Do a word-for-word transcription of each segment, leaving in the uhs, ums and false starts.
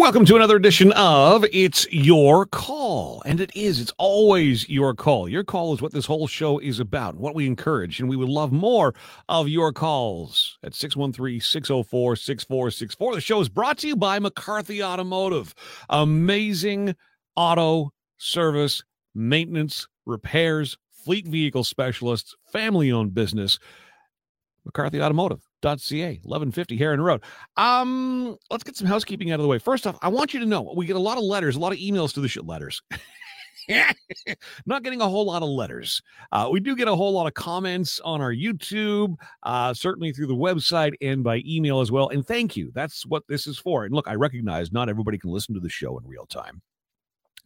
Welcome to another edition of It's Your Call. And it is. It's always your call. Your call is what this whole show is about, what we encourage. And we would love more of your calls at six one three, six oh four, six four six four. The show is brought to you by McCarthy Automotive. Amazing auto service, maintenance, repairs, fleet vehicle specialists, family-owned business. McCarthy Automotive. .ca, eleven fifty Heron Road. Um, let's get some housekeeping out of the way. First off, I want you to know we get a lot of letters, a lot of emails to the show. Letters. Not getting a whole lot of letters. Uh, we do get a whole lot of comments on our YouTube, uh, certainly through the website and by email as well. And thank you. That's what this is for. And look, I recognize not everybody can listen to the show in real time.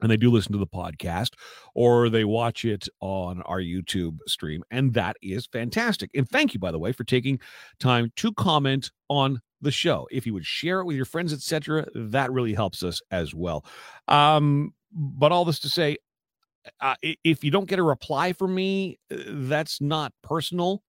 And they do listen to the podcast or they watch it on our YouTube stream. And that is fantastic. And thank you, by the way, for taking time to comment on the show. If you would share it with your friends, et cetera, that really helps us as well. Um, but all this to say, uh, if you don't get a reply from me, that's not personal.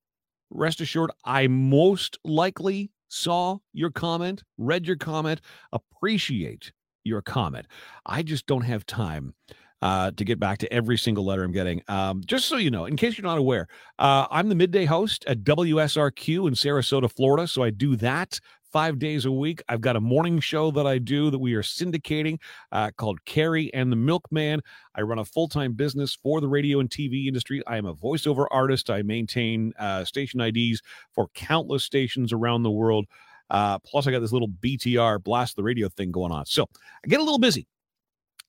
Rest assured, I most likely saw your comment, read your comment, appreciate your comment. I just don't have time uh, to get back to every single letter I'm getting. Um, just so you know, in case you're not aware, uh, I'm the midday host at W S R Q in Sarasota, Florida. So I do that five days a week. I've got a morning show that I do that we are syndicating uh, called Carrie and the Milkman. I run a full-time business for the radio and T V industry. I am a voiceover artist. I maintain uh, station I Ds for countless stations around the world. Uh, plus, I got this little B T R blast the radio thing going on. So I get a little busy,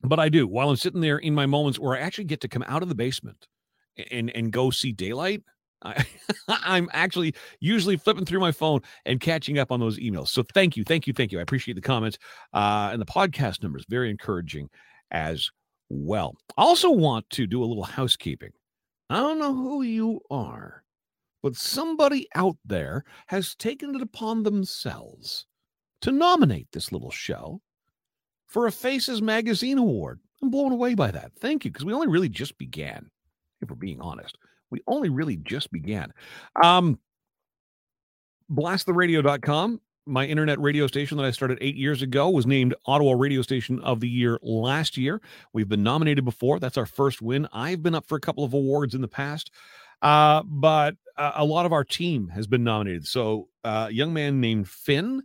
but I do while I'm sitting there in my moments where I actually get to come out of the basement and, and go see daylight. I, I'm actually usually flipping through my phone and catching up on those emails. So thank you. Thank you. Thank you. I appreciate the comments uh, and the podcast numbers. Very encouraging as well. I also want to do a little housekeeping. I don't know who you are, but somebody out there has taken it upon themselves to nominate this little show for a Faces Magazine Award. I'm blown away by that. Thank you, because we only really just began, if we're being honest. We only really just began. Um, blast the radio dot com, my internet radio station that I started eight years ago, was named Ottawa Radio Station of the Year last year. We've been nominated before. That's our first win. I've been up for a couple of awards in the past, uh, but... Uh, a lot of our team has been nominated. So uh, a young man named Finn,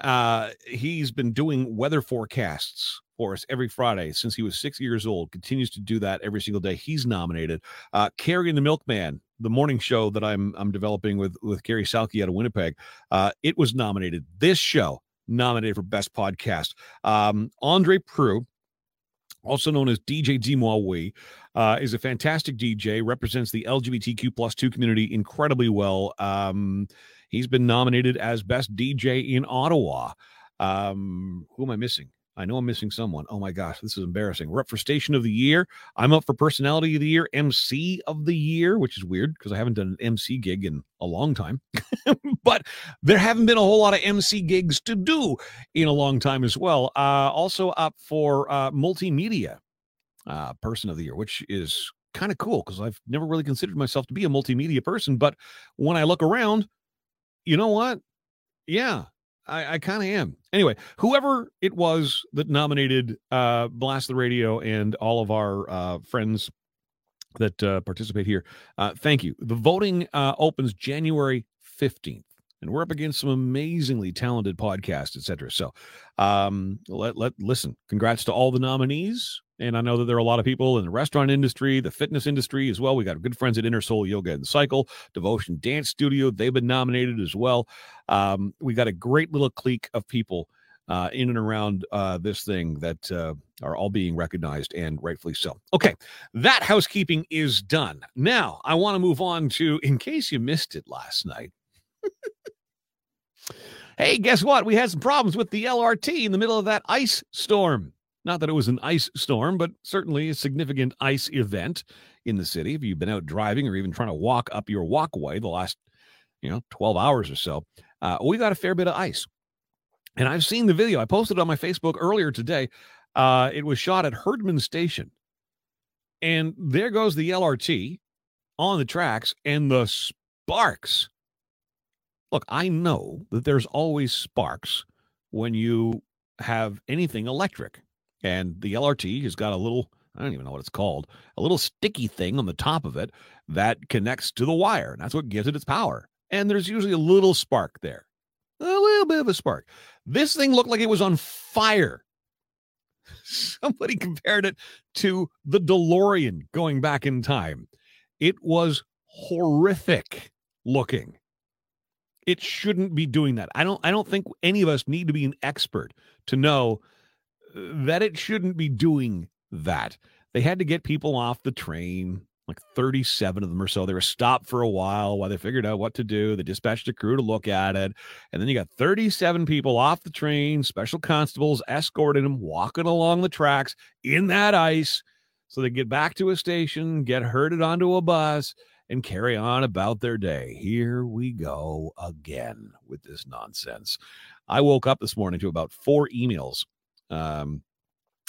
uh, he's been doing weather forecasts for us every Friday since he was six years old, continues to do that every single day. He's nominated. Uh, Carrie and the Milkman, the morning show that I'm I'm developing with, with Carrie Salki out of Winnipeg, uh, it was nominated. This show, nominated for Best Podcast. Um, Andre Prue, also known as D J Deemua Wee, uh, is a fantastic D J, represents the L G B T Q plus two community incredibly well. Um, he's been nominated as best D J in Ottawa. Um, who am I missing? I know I'm missing someone. Oh my gosh, this is embarrassing. We're up for Station of the Year. I'm up for Personality of the Year, M C of the Year, which is weird because I haven't done an M C gig in a long time. But there haven't been a whole lot of M C gigs to do in a long time as well. Uh, also up for uh, Multimedia uh, Person of the Year, which is kind of cool because I've never really considered myself to be a multimedia person. But when I look around, you know what? Yeah. I, I kind of am. Anyway, whoever it was that nominated uh, Blast the Radio and all of our uh, friends that uh, participate here, uh, thank you. The voting uh, opens January fifteenth, and we're up against some amazingly talented podcasts, et cetera. So um, let, let listen, congrats to all the nominees. And I know that there are a lot of people in the restaurant industry, the fitness industry as well. We got good friends at Inner Soul Yoga and Cycle, Devotion Dance Studio. They've been nominated as well. Um, we got a great little clique of people uh, in and around uh, this thing that uh, are all being recognized, and rightfully so. Okay, that housekeeping is done. Now, I want to move on to, in case you missed it last night, hey, guess what? We had some problems with the L R T in the middle of that ice storm. Not that it was an ice storm, but certainly a significant ice event in the city. If you've been out driving or even trying to walk up your walkway the last, you know, twelve hours or so, uh, we got a fair bit of ice. And I've seen the video. I posted it on my Facebook earlier today. Uh, it was shot at Herdman Station. And there goes the L R T on the tracks and the sparks. Look, I know that there's always sparks when you have anything electric. And the L R T has got a little, I don't even know what it's called, a little sticky thing on the top of it that connects to the wire. And that's what gives it its power. And there's usually a little spark there. A little bit of a spark. This thing looked like it was on fire. Somebody compared it to the DeLorean going back in time. It was horrific looking. It shouldn't be doing that. I don't I don't think any of us need to be an expert to know that it shouldn't be doing that. They had to get people off the train, like thirty-seven of them or so. They were stopped for a while while they figured out what to do. They dispatched a crew to look at it. And then you got thirty-seven people off the train, special constables escorted them, walking along the tracks in that ice. So they get back to a station, get herded onto a bus, and carry on about their day. Here we go again with this nonsense. I woke up this morning to about four emails um,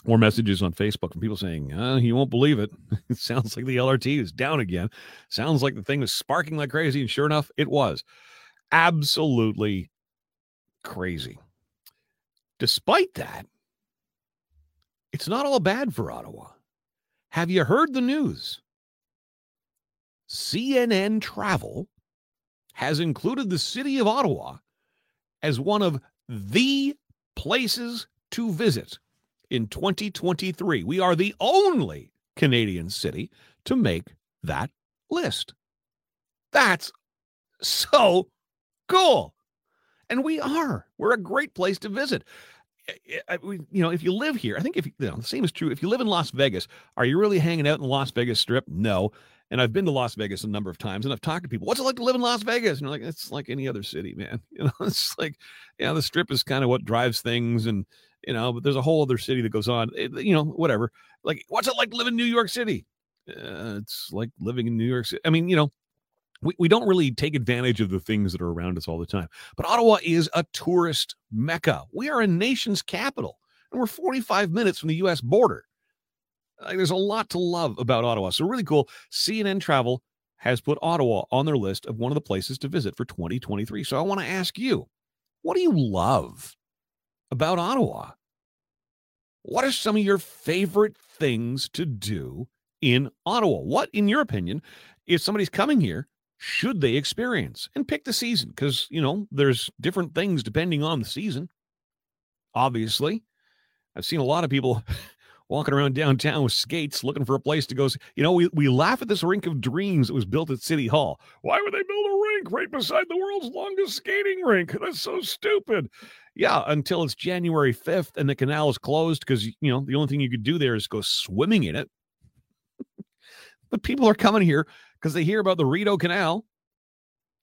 or messages on Facebook from people saying, uh, you won't believe it. It sounds like the L R T is down again. Sounds like the thing was sparking like crazy. And sure enough, it was absolutely crazy. Despite that, it's not all bad for Ottawa. Have you heard the news? C N N Travel has included the city of Ottawa as one of the places to visit in twenty twenty-three. We are the only Canadian city to make that list. That's so cool. And we are. We're a great place to visit. I, we, you know, if you live here, I think if you, you know, the same is true. If you live in Las Vegas, are you really hanging out in the Las Vegas Strip? No. And I've been to Las Vegas a number of times, and I've talked to people. What's it like to live in Las Vegas? And you're like, it's like any other city, man. You know, it's like, yeah, you know, the Strip is kind of what drives things, and you know, but there's a whole other city that goes on. It, you know, whatever. Like, what's it like to live in New York City? Uh, it's like living in New York City. I mean, you know, we we don't really take advantage of the things that are around us all the time. But Ottawa is a tourist mecca. We are a nation's capital, and we're forty-five minutes from the U S border. Like, there's a lot to love about Ottawa. So really cool. C N N Travel has put Ottawa on their list of one of the places to visit for twenty twenty-three. So I want to ask you, what do you love about Ottawa? What are some of your favorite things to do in Ottawa? What, in your opinion, if somebody's coming here, should they experience? And pick the season, because, you know, there's different things depending on the season. Obviously, I've seen a lot of people walking around downtown with skates, looking for a place to go. You know, we, we laugh at this rink of dreams that was built at City Hall. Why would they build a rink right beside the world's longest skating rink? That's so stupid. Yeah, until it's January fifth and the canal is closed because, you know, the only thing you could do there is go swimming in it. But people are coming here because they hear about the Rideau Canal.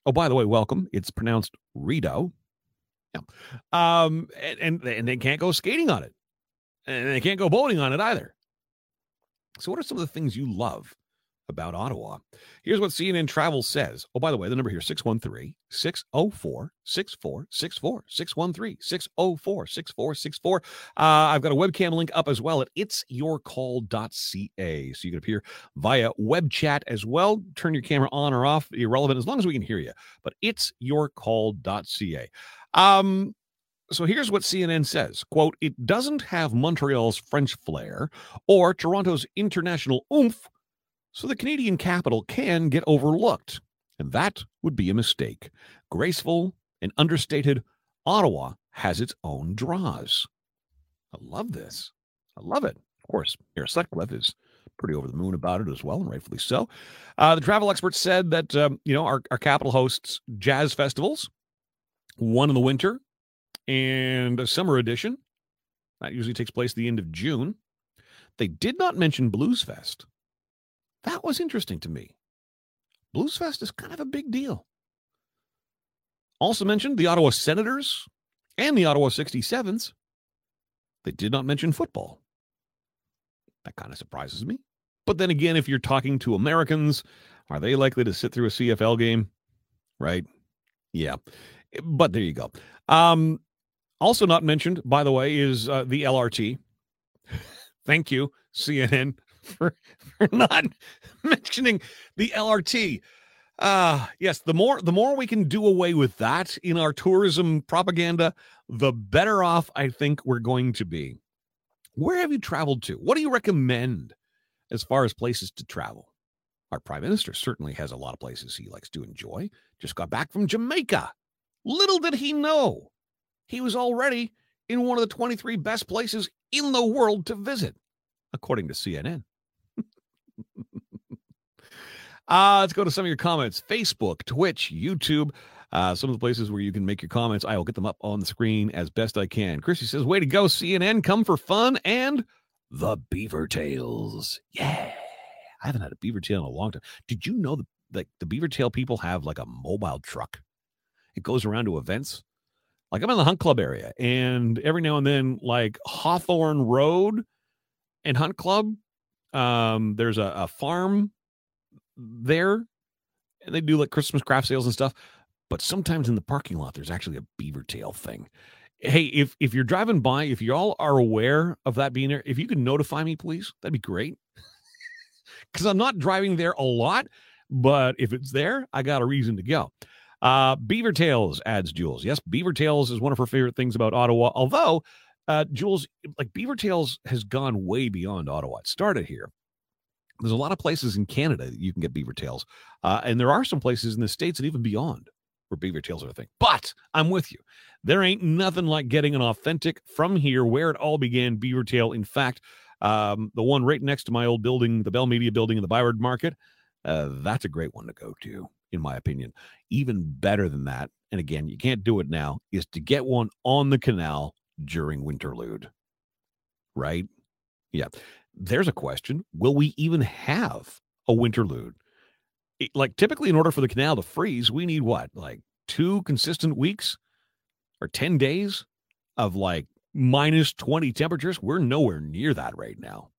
Oh, by the way, welcome. It's pronounced Rideau. Yeah. Um, and, and, and they can't go skating on it. And they can't go boating on it either. So what are some of the things you love about Ottawa? Here's what C N N Travel says. Oh, by the way, the number here, six one three, six oh four, six four six four, six one three, six oh four, six four six four. Uh, I've got a webcam link up as well at its your call dot c a. So you can appear via web chat as well. Turn your camera on or off, irrelevant, as long as we can hear you. But its your call dot c a. Um... So here's what C N N says, quote, it doesn't have Montreal's French flair or Toronto's international oomph, so the Canadian capital can get overlooked. And that would be a mistake. Graceful and understated, Ottawa has its own draws. I love this. I love it. Of course, Air Sutcliffe is pretty over the moon about it as well, and rightfully so. Uh, the travel expert said that, um, you know, our, our capital hosts jazz festivals, one in the winter, and a summer edition. That usually takes place at the end of June. They did not mention Blues Fest. That was interesting to me. Blues Fest is kind of a big deal. Also mentioned the Ottawa Senators and the Ottawa sixty-sevens. They did not mention football. That kind of surprises me. But then again, if you're talking to Americans, are they likely to sit through a C F L game? Right? Yeah. But there you go. Um, Also not mentioned, by the way, is uh, the L R T. Thank you, C N N, for, for not mentioning the L R T. Uh, yes, the more the more we can do away with that in our tourism propaganda, the better off I think we're going to be. Where have you traveled to? What do you recommend as far as places to travel? Our prime minister certainly has a lot of places he likes to enjoy. Just got back from Jamaica. Little did he know, he was already in one of the twenty-three best places in the world to visit, according to C N N. Uh, let's go to some of your comments. Facebook, Twitch, YouTube, uh, some of the places where you can make your comments. I will get them up on the screen as best I can. Chrissy says, way to go, C N N, come for fun and the beaver tails. Yeah, I haven't had a beaver tail in a long time. Did you know that like, the beaver tail people have like a mobile truck? It goes around to events. Like I'm in the Hunt Club area, and every now and then, like Hawthorne Road and Hunt Club, um, there's a, a farm there, and they do like Christmas craft sales and stuff. But sometimes in the parking lot, there's actually a beaver tail thing. Hey, if if you're driving by, if y'all are aware of that being there, if you could notify me, please, that'd be great. Because I'm not driving there a lot, but if it's there, I got a reason to go. Uh, beaver tails, adds Jules. Yes, beaver tails is one of her favorite things about Ottawa. Although, uh, Jules, like beaver tails has gone way beyond Ottawa. It started here. There's a lot of places in Canada that you can get beaver tails. Uh, and there are some places in the States and even beyond where beaver tails are a thing. But I'm with you. There ain't nothing like getting an authentic from here where it all began beaver tail. In fact, um, the one right next to my old building, the Bell Media building in the Byward Market, uh, that's a great one to go to, in my opinion. Even better than that, and again, you can't do it now, is to get one on the canal during Winterlude. Right? Yeah. There's a question. Will we even have a Winterlude? It, like, typically, in order for the canal to freeze, we need what? Like, two consistent weeks or ten days of, like, minus twenty temperatures? We're nowhere near that right now.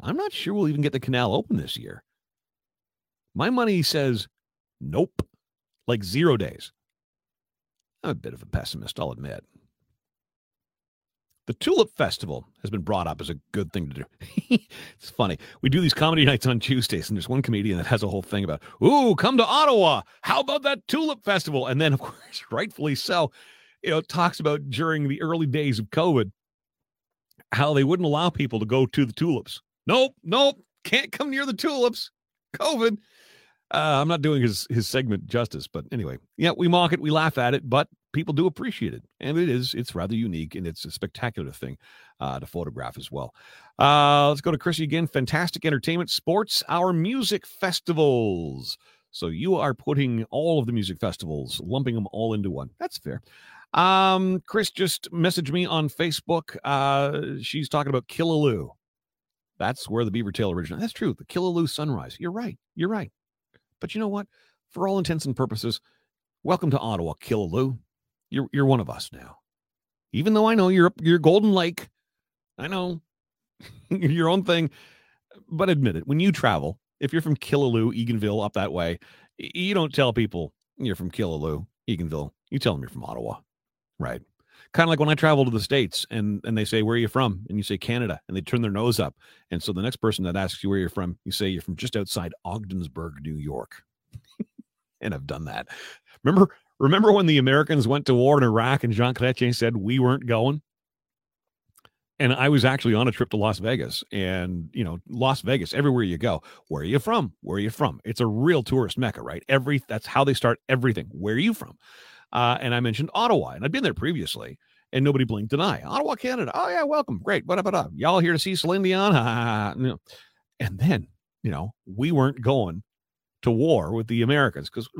I'm not sure we'll even get the canal open this year. My money says nope. Like zero days. I'm a bit of a pessimist, I'll admit. The Tulip Festival has been brought up as a good thing to do. It's funny. We do these comedy nights on Tuesdays, and there's one comedian that has a whole thing about, ooh, come to Ottawa. How about that Tulip Festival? And then, of course, rightfully so, you know, talks about during the early days of COVID, how they wouldn't allow people to go to the tulips. Nope, nope, can't come near the tulips. COVID. Uh, I'm not doing his, his segment justice, but anyway, yeah, we mock it, we laugh at it, but people do appreciate it. And it is, it's rather unique, and it's a spectacular thing uh, to photograph as well. Uh, let's go to Chrissy again. Fantastic entertainment, sports, our music festivals. So you are putting all of the music festivals, lumping them all into one. That's fair. Um, Chris just messaged me on Facebook. Uh, she's talking about Killaloe. That's where the beaver tail originated. That's true. The Killaloe sunrise. You're right. You're right. But you know what? For all intents and purposes, welcome to Ottawa, Killaloe. You're you're one of us now. Even though I know you're you're Golden Lake, I know your own thing. But admit it, when you travel, if you're from Killaloe, Eganville, up that way, you don't tell people you're from Killaloe, Eganville. You tell them you're from Ottawa, right? Kind of like when I travel to the States and, and they say, where are you from? And you say Canada, and they turn their nose up. And so the next person that asks you where you're from, you say you're from just outside Ogdensburg, New York. And I've done that. Remember, remember when the Americans went to war in Iraq and Jean Chrétien said we weren't going? And I was actually on a trip to Las Vegas, and, you know, Las Vegas, everywhere you go, where are you from? Where are you from? It's a real tourist mecca, right? Every that's how they start everything. Where are you from? Uh, and I mentioned Ottawa, and I'd been there previously, and nobody blinked an eye. Ottawa, Canada. Oh, yeah, welcome. Great. What up, what up? Y'all here to see Celine Dion? And then, you know, we weren't going to war with the Americans because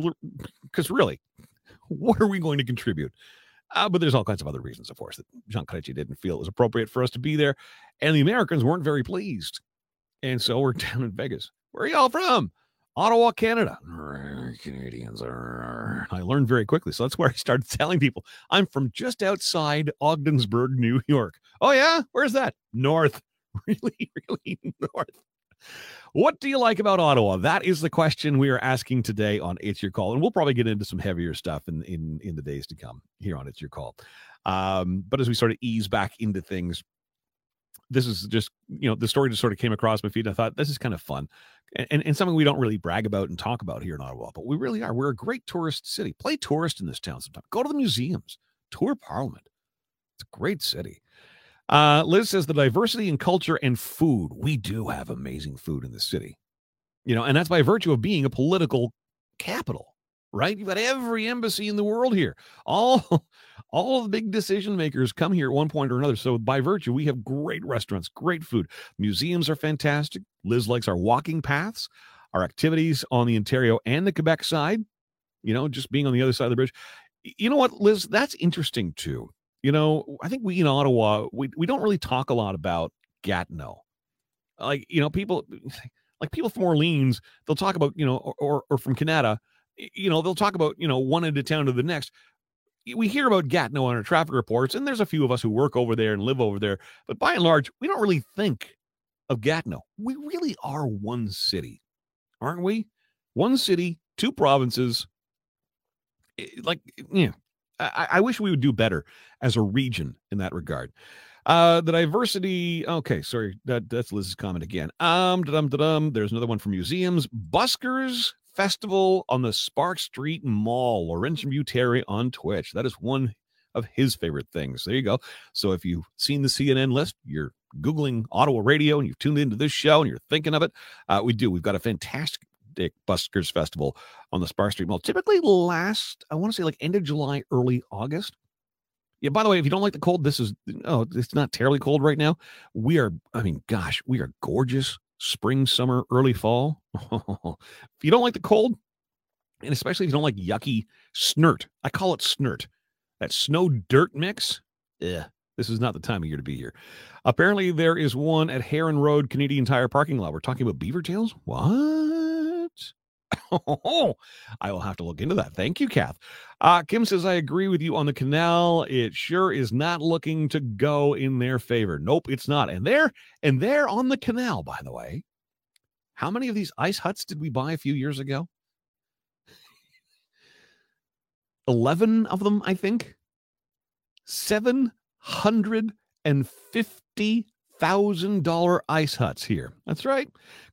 because really, what are we going to contribute? Uh, but there's all kinds of other reasons, of course, that Jean Chrétien didn't feel it was appropriate for us to be there. And the Americans weren't very pleased. And so we're down in Vegas. Where are y'all from? Ottawa, Canada. Canadians are. I learned very quickly. So that's where I started telling people I'm from just outside Ogdensburg, New York. Oh, yeah? Where's that? North. Really, really north. What do you like about Ottawa? That is the question we are asking today on It's Your Call. And we'll probably get into some heavier stuff in, in, in the days to come here on It's Your Call. Um, but as we sort of ease back into things, this is just, you know, the story just sort of came across my feed. And I thought, this is kind of fun and, and, and something we don't really brag about and talk about here in Ottawa, but we really are. We're a great tourist city. Play tourist in this town sometime. Go to the museums, tour Parliament. It's a great city. Uh, Liz says the diversity in culture and food. We do have amazing food in the city, you know, and that's by virtue of being a political capital, right? You've got every embassy in the world here. All, all the big decision makers come here at one point or another. So by virtue, we have great restaurants, great food. Museums are fantastic. Liz likes our walking paths, our activities on the Ontario and the Quebec side, you know, just being on the other side of the bridge. You know what, Liz, that's interesting too. You know, I think we in Ottawa, we, we don't really talk a lot about Gatineau. Like, you know, people like people from Orleans, they'll talk about, you know, or, or, or from Kanata, you know, they'll talk about, you know, one end of town to the next. We hear about Gatineau on our traffic reports, and there's a few of us who work over there and live over there. But by and large, we don't really think of Gatineau. We really are one city, aren't we? One city, two provinces. Like, you know. I, I wish we would do better as a region in that regard. Uh, the diversity. Okay, sorry. That, that's Liz's comment again. Um, da-dum, da-dum. There's another one for museums. Buskers Festival on the Spark Street Mall. Laurentian Buteri on Twitch. That is one of his favorite things. There you go. So if you've seen the C N N list, you're Googling Ottawa radio and you've tuned into this show and you're thinking of it. Uh, we do. We've got a fantastic Buskers Festival on the Spark Street Mall. Typically last, I want to say like end of July, early August. Yeah, by the way, if you don't like the cold, this is, oh, it's not terribly cold right now. We are, I mean, gosh, we are gorgeous spring, summer, early fall. If you don't like the cold, and especially if you don't like yucky snert, I call it snert, that snow dirt mix, ugh. This is not the time of year to be here. Apparently there is one at Heron Road, Canadian Tire parking lot. We're talking about beaver tails? What? Oh, I will have to look into that. Thank you, Kath. Uh, Kim says, I agree with you on the canal. It sure is not looking to go in their favor. Nope, it's not. And there, and there on the canal, by the way, how many of these ice huts did we buy a few years ago? eleven of them, I think. seven hundred fifty thousand dollars ice huts here. That's right.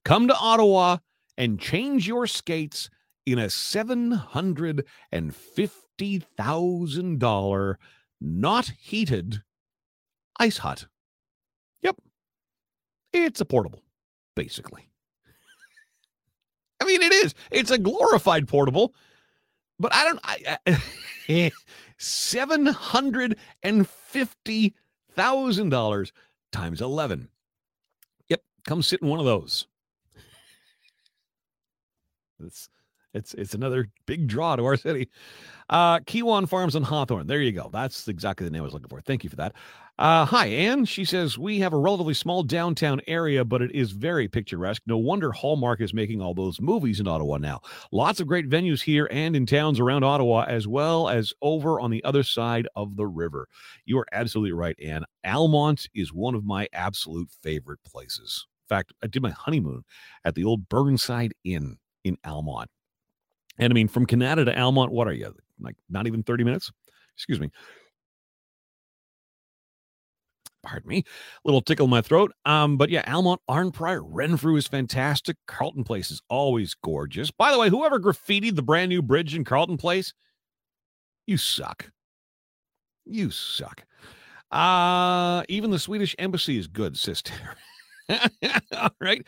Come to Ottawa and change your skates in a seven hundred fifty thousand dollars not heated ice hut. Yep. It's a portable, basically. I mean, it is. It's a glorified portable, but I don't... I, I, seven hundred fifty thousand dollars times eleven. Yep, come sit in one of those. It's it's it's another big draw to our city. Uh, Kiwan Farms on Hawthorne. There you go. That's exactly the name I was looking for. Thank you for that. Uh, hi, Anne. She says, we have a relatively small downtown area, but it is very picturesque. No wonder Hallmark is making all those movies in Ottawa now. Lots of great venues here and in towns around Ottawa, as well as over on the other side of the river. You are absolutely right, Anne. Almont is one of my absolute favorite places. In fact, I did my honeymoon at the old Burnside Inn in Almont. And I mean, from Kanata to Almont, what are you, like not even thirty minutes? Excuse me. Pardon me. A little tickle in my throat. Um, but yeah, Almont, Arnprior, Renfrew is fantastic. Carlton Place is always gorgeous. By the way, whoever graffitied the brand new bridge in Carlton Place, you suck. You suck. Uh, even the Swedish embassy is good, sister. All right.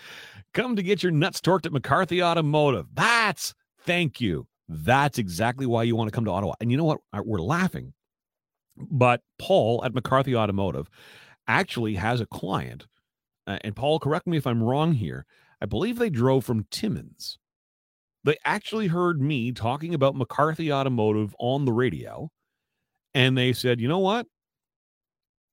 Come to get your nuts torqued at McCarthy Automotive. That's, thank you. That's exactly why you want to come to Ottawa. And you know what? We're laughing. But Paul at McCarthy Automotive actually has a client. Uh, and Paul, correct me if I'm wrong here. I believe they drove from Timmins. They actually heard me talking about McCarthy Automotive on the radio. And they said, you know what?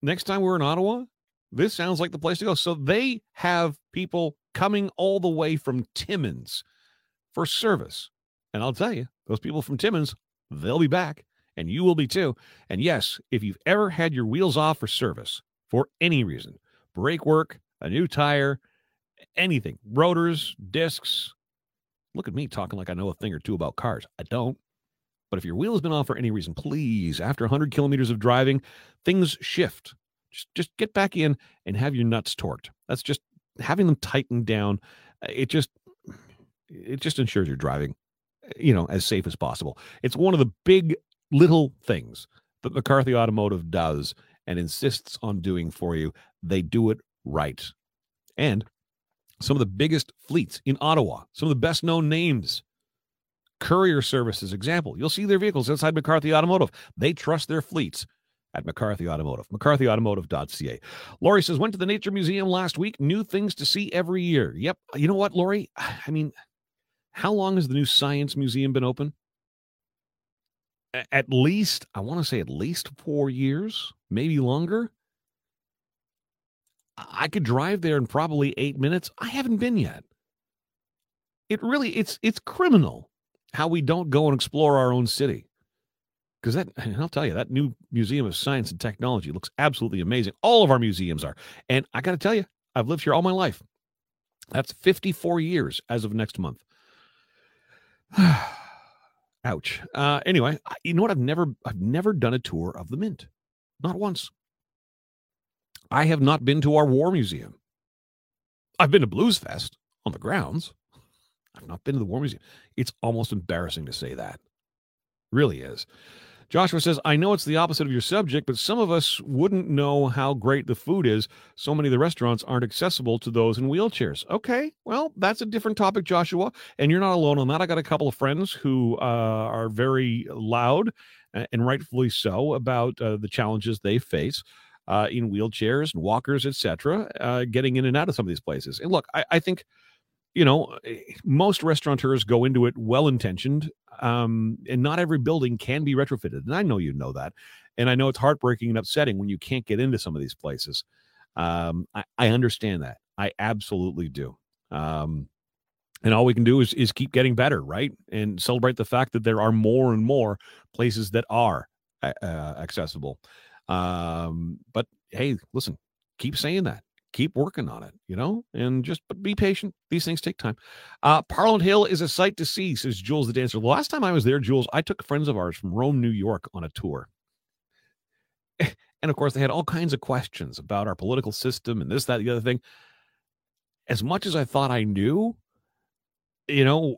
Next time we're in Ottawa, this sounds like the place to go. So they have people coming all the way from Timmins for service. And I'll tell you, those people from Timmins, they'll be back, and you will be too. And yes, if you've ever had your wheels off for service for any reason, brake work, a new tire, anything, rotors, discs, look at me talking like I know a thing or two about cars. I don't. But if your wheel has been off for any reason, please, after one hundred kilometers of driving, things shift. Just, just get back in and have your nuts torqued. That's just having them tightened down. It just, it just ensures you're driving, you know, as safe as possible. It's one of the big little things that McCarthy Automotive does and insists on doing for you. They do it right. And some of the biggest fleets in Ottawa, some of the best known names, courier services, example, you'll see their vehicles inside McCarthy Automotive. They trust their fleets at McCarthy Automotive, McCarthy Automotive dot c a. Laurie says, went to the Nature Museum last week. New things to see every year. Yep. You know what, Laurie? I mean, how long has the new Science Museum been open? At least, I want to say at least four years, maybe longer. I could drive there in probably eight minutes. I haven't been yet. It really, it's it's criminal how we don't go and explore our own city. Because that, and I'll tell you, that new Museum of Science and Technology looks absolutely amazing. All of our museums are. And I got to tell you, I've lived here all my life. That's fifty-four years as of next month. Ouch. Uh, anyway, I, you know what? I've never, I've never done a tour of the Mint. Not once. I have not been to our War Museum. I've been to Blues Fest on the grounds. I've not been to the War Museum. It's almost embarrassing to say that. Really is. Joshua says, I know it's the opposite of your subject, but some of us wouldn't know how great the food is. So many of the restaurants aren't accessible to those in wheelchairs. Okay, well, that's a different topic, Joshua, and you're not alone on that. I got a couple of friends who uh, are very loud, and rightfully so, about uh, the challenges they face uh, in wheelchairs and walkers, et cetera, uh, getting in and out of some of these places. And look, I, I think... You know, most restaurateurs go into it well-intentioned, um, and not every building can be retrofitted. And I know you know that. And I know it's heartbreaking and upsetting when you can't get into some of these places. Um, I, I understand that. I absolutely do. Um, and all we can do is, is keep getting better, right? And celebrate the fact that there are more and more places that are uh, accessible. Um, but, hey, listen, keep saying that. Keep working on it, you know, and just but be patient. These things take time. Uh, Parliament Hill is a sight to see, says Jules the Dancer. The last time I was there, Jules, I took friends of ours from Rome, New York on a tour. And, of course, they had all kinds of questions about our political system and this, that, the other thing. As much as I thought I knew, you know,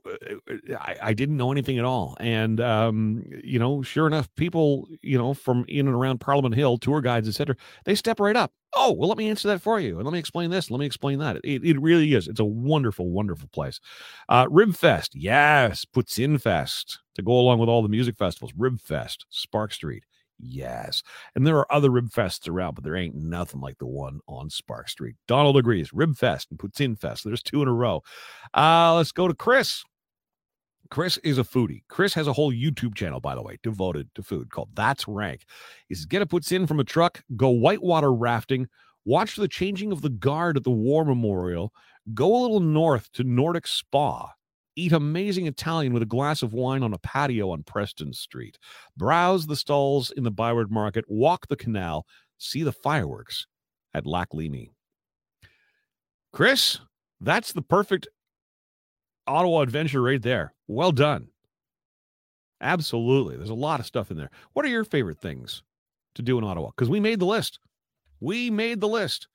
I, I didn't know anything at all. And, um, you know, sure enough, people, you know, from in and around Parliament Hill, tour guides, et cetera, they step right up. Oh, well, let me answer that for you. And let me explain this. Let me explain that. It, it really is. It's a wonderful, wonderful place. Uh, Ribfest. Yes. Puts in Fest to go along with all the music festivals. Ribfest, Spark Street. Yes. And there are other rib fests around, but there ain't nothing like the one on Spark Street. Donald agrees. Rib Fest and Poutine Fest. There's two in a row. Uh, let's go to Chris. Chris is a foodie. Chris has a whole YouTube channel, by the way, devoted to food called That's Rank. He says, get a Poutine from a truck, go whitewater rafting, watch the changing of the guard at the War Memorial, go a little north to Nordic Spa. Eat amazing Italian with a glass of wine on a patio on Preston Street. Browse the stalls in the Byward Market. Walk the canal. See the fireworks at Laclimi. Chris, that's the perfect Ottawa adventure right there. Well done. Absolutely. There's a lot of stuff in there. What are your favorite things to do in Ottawa? Because we made the list. We made the list.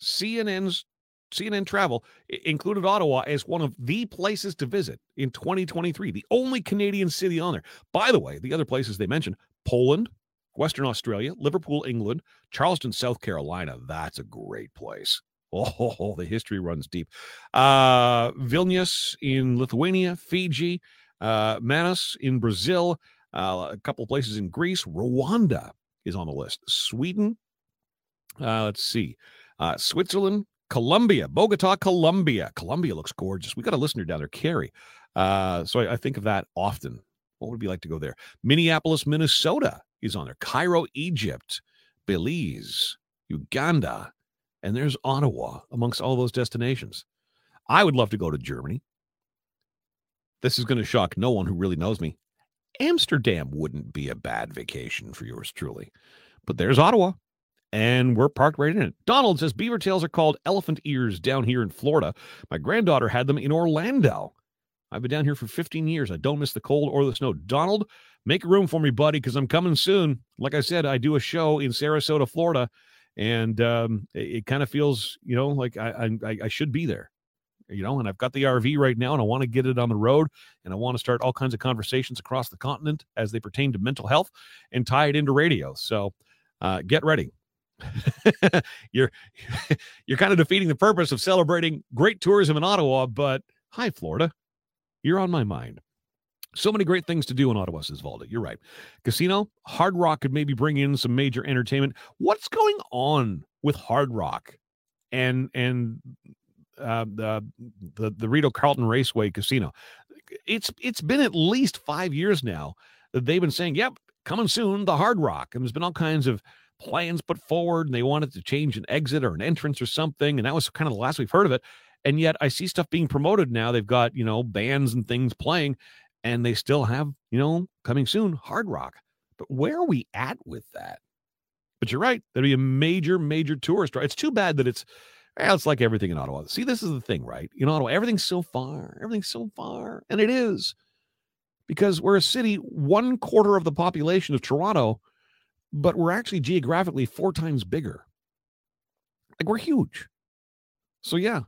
C N N's C N N Travel included Ottawa as one of the places to visit in twenty twenty-three, the only Canadian city on there. By the way, the other places they mentioned, Poland, Western Australia, Liverpool, England, Charleston, South Carolina. That's a great place. Oh, the history runs deep. Uh, Vilnius in Lithuania, Fiji, uh, Manaus in Brazil, uh, a couple of places in Greece. Rwanda is on the list. Sweden, uh, let's see, uh, Switzerland, Colombia, Bogota, Colombia. Colombia looks gorgeous. We got a listener down there, Carrie. Uh, so I, I think of that often. What would it be like to go there? Minneapolis, Minnesota is on there. Cairo, Egypt, Belize, Uganda, and there's Ottawa amongst all those destinations. I would love to go to Germany. This is going to shock no one who really knows me. Amsterdam wouldn't be a bad vacation for yours truly, but there's Ottawa. And we're parked right in it. Donald says, beaver tails are called elephant ears down here in Florida. My granddaughter had them in Orlando. I've been down here for fifteen years. I don't miss the cold or the snow. Donald, make room for me, buddy, because I'm coming soon. Like I said, I do a show in Sarasota, Florida, And um, it, it kind of feels, you know, like I, I I should be there, you know, and I've got the R V right now and I want to get it on the road and I want to start all kinds of conversations across the continent as they pertain to mental health and tie it into radio. So uh, get ready. you're you're kind of defeating the purpose of celebrating great tourism in Ottawa, but hi, Florida, you're on my mind. So many great things to do in Ottawa, says Valda. You're right. Casino, Hard Rock could maybe bring in some major entertainment. What's going on with Hard Rock and and uh, the the, the Rideau Carlton Raceway Casino? It's it's been at least five years now that they've been saying, "Yep, coming soon, the Hard Rock." And there's been all kinds of plans put forward, and they wanted to change an exit or an entrance or something, and that was kind of the last we've heard of it. And yet, I see stuff being promoted now. They've got, you know, bands and things playing. And they still have, you know, coming soon, Hard Rock. But where are we at with that? But you're right. There'll be a major, major tourist drive. It's too bad that it's, well, it's like everything in Ottawa. See, this is the thing, right? In Ottawa, everything's so far. Everything's so far. And it is. Because we're a city, one quarter of the population of Toronto, but we're actually geographically four times bigger. Like, we're huge. So, yeah.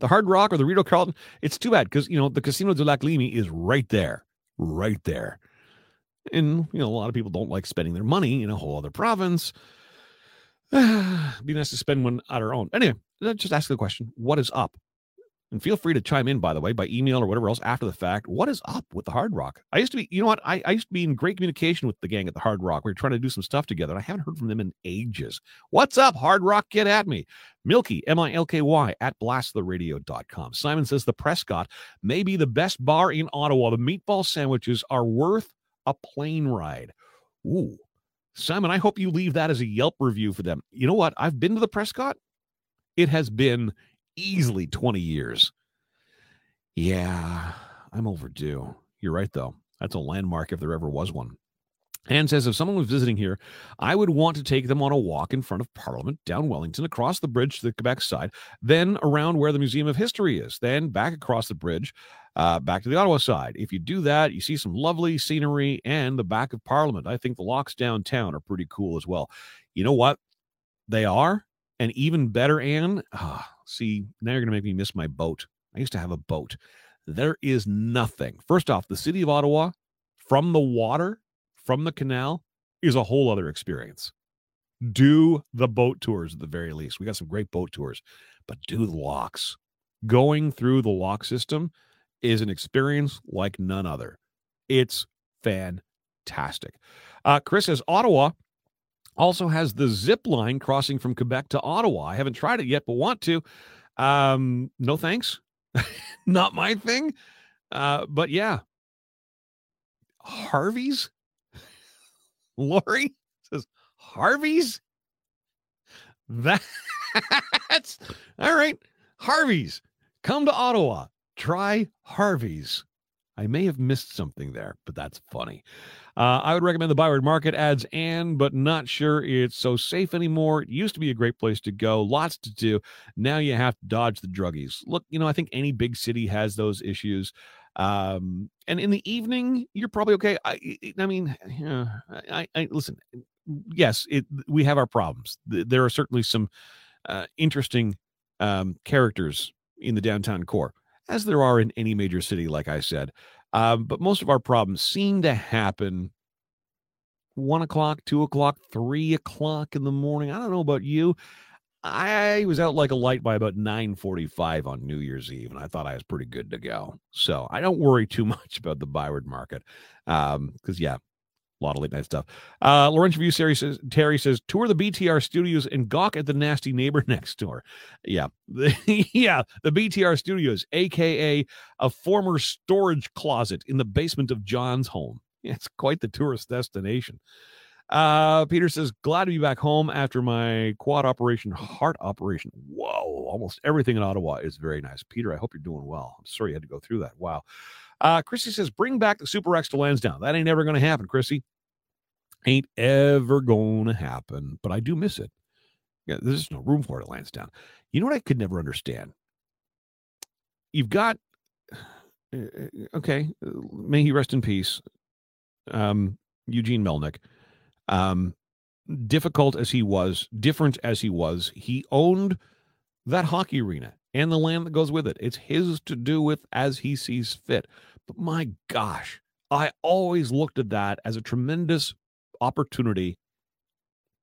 The Hard Rock or the Rideau Carlton, it's too bad because, you know, the Casino de Lac Limi is right there, right there. And, you know, a lot of people don't like spending their money in a whole other province. Be nice to spend one on our own. Anyway, just ask the question, what is up? And feel free to chime in, by the way, by email or whatever else after the fact. What is up with the Hard Rock? I used to be, you know what? I, I used to be in great communication with the gang at the Hard Rock. We were trying to do some stuff together, and I haven't heard from them in ages. What's up, Hard Rock? Get at me. Milky, M I L K Y, at blast the radio dot com. Simon says the Prescott may be the best bar in Ottawa. The meatball sandwiches are worth a plane ride. Ooh. Simon, I hope you leave that as a Yelp review for them. You know what? I've been to the Prescott. It has been easily twenty years. Yeah, I'm overdue. You're right, though. That's a landmark if there ever was one. Anne says, if someone was visiting here, I would want to take them on a walk in front of Parliament, down Wellington, across the bridge to the Quebec side, then around where the Museum of History is, then back across the bridge, uh, back to the Ottawa side. If you do that, you see some lovely scenery and the back of Parliament. I think the locks downtown are pretty cool as well. You know what? They are. And even better, Anne, oh, see, now you're going to make me miss my boat. I used to have a boat. There is nothing. First off, the city of Ottawa, from the water, from the canal, is a whole other experience. Do the boat tours at the very least. We got some great boat tours, but do the locks. Going through the lock system is an experience like none other. It's fantastic. Uh, Chris says, Ottawa also has the zip line crossing from Quebec to Ottawa. I haven't tried it yet, but want to. Um, no thanks. Not my thing. Uh, but yeah. Harvey's? Lori says, Harvey's? That's all right. Harvey's. Come to Ottawa. Try Harvey's. I may have missed something there, but that's funny. Uh, I would recommend the Byward Market, adds Anne, but not sure it's so safe anymore. It used to be a great place to go. Lots to do. Now you have to dodge the druggies. Look, you know, I think any big city has those issues. Um, and in the evening, you're probably okay. I, I mean, yeah, I, I listen, yes, it, we have our problems. There are certainly some uh, interesting um, characters in the downtown core, as there are in any major city, like I said. Um, but most of our problems seem to happen one o'clock, two o'clock, three o'clock in the morning. I don't know about you. I was out like a light by about nine forty-five on New Year's Eve, and I thought I was pretty good to go. So I don't worry too much about the Byward Market because, um, yeah, a lot of late night stuff. Uh, Laurentian View Terry says, Terry says, tour the B T R studios and gawk at the nasty neighbor next door. Yeah. The, yeah. The B T R studios, A K A a former storage closet in the basement of John's home. Yeah, it's quite the tourist destination. Uh, Peter says, glad to be back home after my quad operation, heart operation. Whoa. Almost everything in Ottawa is very nice. Peter, I hope you're doing well. I'm sorry you had to go through that. Wow. Uh, Chrissy says, bring back the Super X to Lansdowne. That ain't ever going to happen, Chrissy. Ain't ever going to happen, but I do miss it. Yeah, there's just no room for it at Lansdowne. You know what I could never understand? You've got, okay, may he rest in peace, um, Eugene Melnick. Um, difficult as he was, different as he was, he owned that hockey arena and the land that goes with it. It's his to do with as he sees fit. But my gosh, I always looked at that as a tremendous opportunity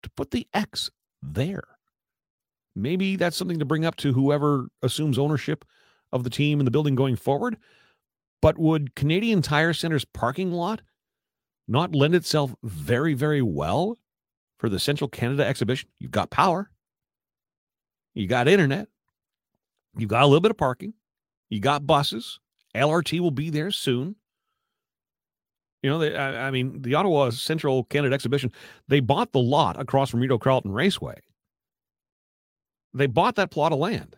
to put the X there. Maybe that's something to bring up to whoever assumes ownership of the team and the building going forward. But would Canadian Tire Center's parking lot not lend itself very, very well for the Central Canada exhibition? You've got power. You got internet. You've got a little bit of parking. You got buses. L R T will be there soon. You know, they, I, I mean, the Ottawa Central Canada exhibition, they bought the lot across from Rideau Carlton Raceway. They bought that plot of land.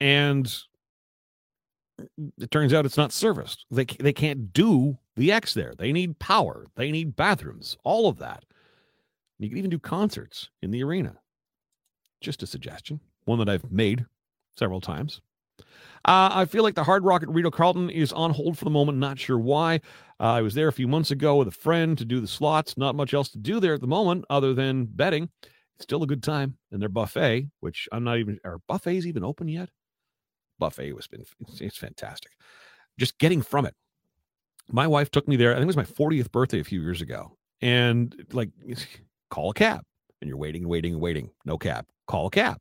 And it turns out it's not serviced. They they can't do the X there. They need power. They need bathrooms, all of that. You can even do concerts in the arena. Just a suggestion, one that I've made several times. Uh, I feel like the Hard Rock at Rideau Carlton is on hold for the moment. Not sure why. Uh, I was there a few months ago with a friend to do the slots. Not much else to do there at the moment other than betting. It's still a good time. And their buffet, which I'm not even, are buffets even open yet? Buffet was been, it's, it's fantastic. Just getting from it. My wife took me there. I think it was my fortieth birthday a few years ago. And like, call a cab. And you're waiting and waiting and waiting. No cab. Call a cab.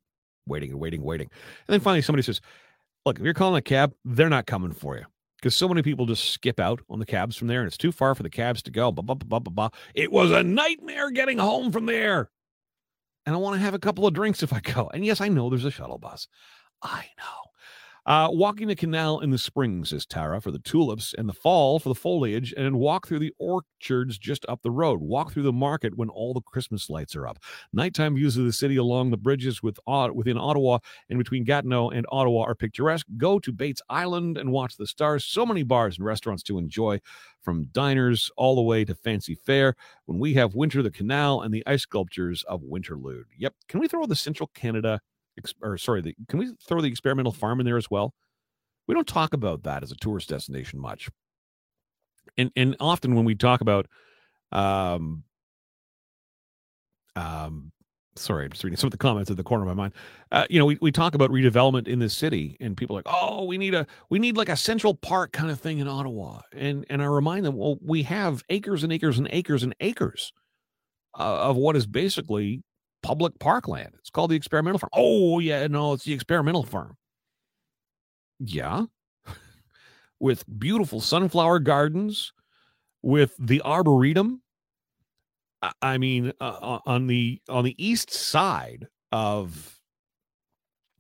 Waiting and waiting and waiting. And then finally somebody says, look, if you're calling a cab, they're not coming for you because so many people just skip out on the cabs from there and it's too far for the cabs to go. Blah, blah, blah, blah, blah. It was a nightmare getting home from there. And I want to have a couple of drinks if I go. And yes, I know there's a shuttle bus. I know. Uh, walking the canal in the spring, says Tara, for the tulips and the fall for the foliage, and walk through the orchards just up the road. Walk through the market when all the Christmas lights are up. Nighttime views of the city along the bridges with, uh, within Ottawa and between Gatineau and Ottawa are picturesque. Go to Bates Island and watch the stars. So many bars and restaurants to enjoy, from diners all the way to fancy fare. When we have winter, the canal and the ice sculptures of Winterlude. Yep. Can we throw the Central Canada or sorry, the, can we throw the experimental farm in there as well? We don't talk about that as a tourist destination much. And and often when we talk about, um, um, sorry, I'm just reading some of the comments at the corner of my mind. Uh, you know, we, we talk about redevelopment in this city and people are like, oh, we need a, we need like a Central Park kind of thing in Ottawa. And, and I remind them, well, we have acres and acres and acres and acres uh, of what is basically public parkland. It's called the experimental farm. Oh, yeah, no, it's the experimental farm. Yeah. With beautiful sunflower gardens, with the arboretum. I mean, uh, on the on the east side of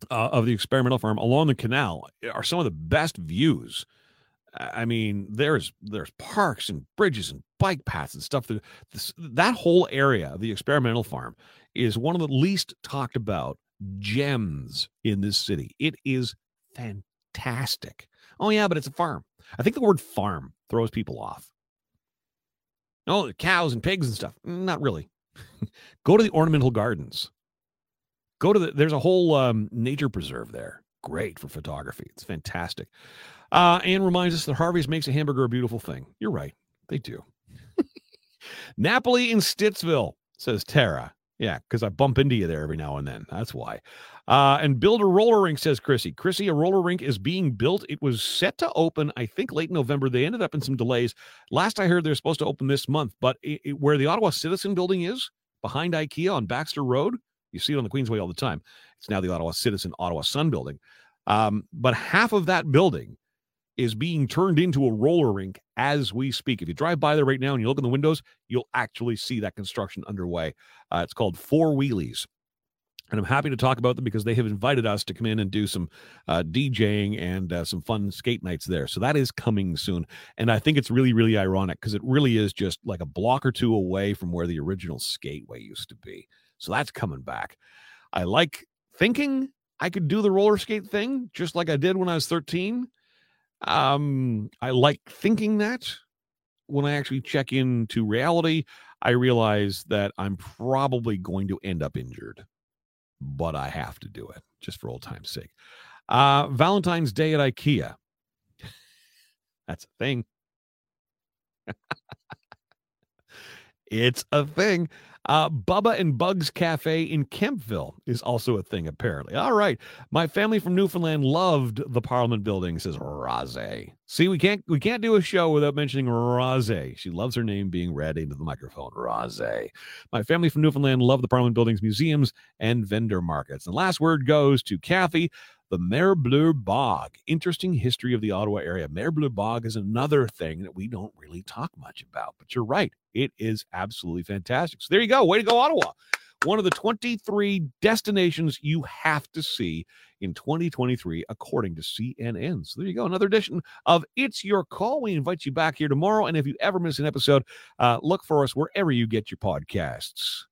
uh, of the experimental farm along the canal are some of the best views. I mean, there's there's parks and bridges and bike paths and stuff. That this, that whole area of the experimental farm is one of the least talked about gems in this city. It is fantastic. Oh, yeah, but it's a farm. I think the word farm throws people off. Oh, the cows and pigs and stuff. Not really. Go to the ornamental gardens. Go to the, there's a whole um, nature preserve there. Great for photography. It's fantastic. Uh, Anne reminds us that Harvey's makes a hamburger a beautiful thing. You're right. They do. Napoli in Stittsville, says Tara. Yeah, because I bump into you there every now and then. That's why. Uh, and build a roller rink, says Chrissy. Chrissy, a roller rink is being built. It was set to open, I think, late November. They ended up in some delays. Last I heard, they're supposed to open this month. But it, it, where the Ottawa Citizen Building is, behind IKEA on Baxter Road, you see it on the Queensway all the time. It's now the Ottawa Citizen Ottawa Sun Building. Um, but half of that building is being turned into a roller rink as we speak. If you drive by there right now and you look in the windows, you'll actually see that construction underway. Uh, it's called Four Wheelies. And I'm happy to talk about them because they have invited us to come in and do some uh, DJing and uh, some fun skate nights there. So that is coming soon. And I think it's really, really ironic because it really is just like a block or two away from where the original skateway used to be. So that's coming back. I like thinking I could do the roller skate thing just like I did when I was thirteen. Um, I like thinking that when I actually check into reality, I realize that I'm probably going to end up injured, but I have to do it just for old time's sake. Uh, Valentine's Day at IKEA. That's a thing. It's a thing. Uh, Bubba and Bugs Cafe in Kempville is also a thing, apparently. All right. My family from Newfoundland loved the Parliament building, says Razé. See, we can't we can't do a show without mentioning Razé. She loves her name being read into the microphone. Razé. My family from Newfoundland loved the Parliament buildings, museums, and vendor markets. And last word goes to Kathy. The Merbleu Bog, interesting history of the Ottawa area. Merbleu Bog is another thing that we don't really talk much about, but you're right. It is absolutely fantastic. So there you go. Way to go, Ottawa. One of the twenty-three destinations you have to see in twenty twenty-three, according to C N N. So there you go. Another edition of It's Your Call. We invite you back here tomorrow. And if you ever miss an episode, uh, look for us wherever you get your podcasts.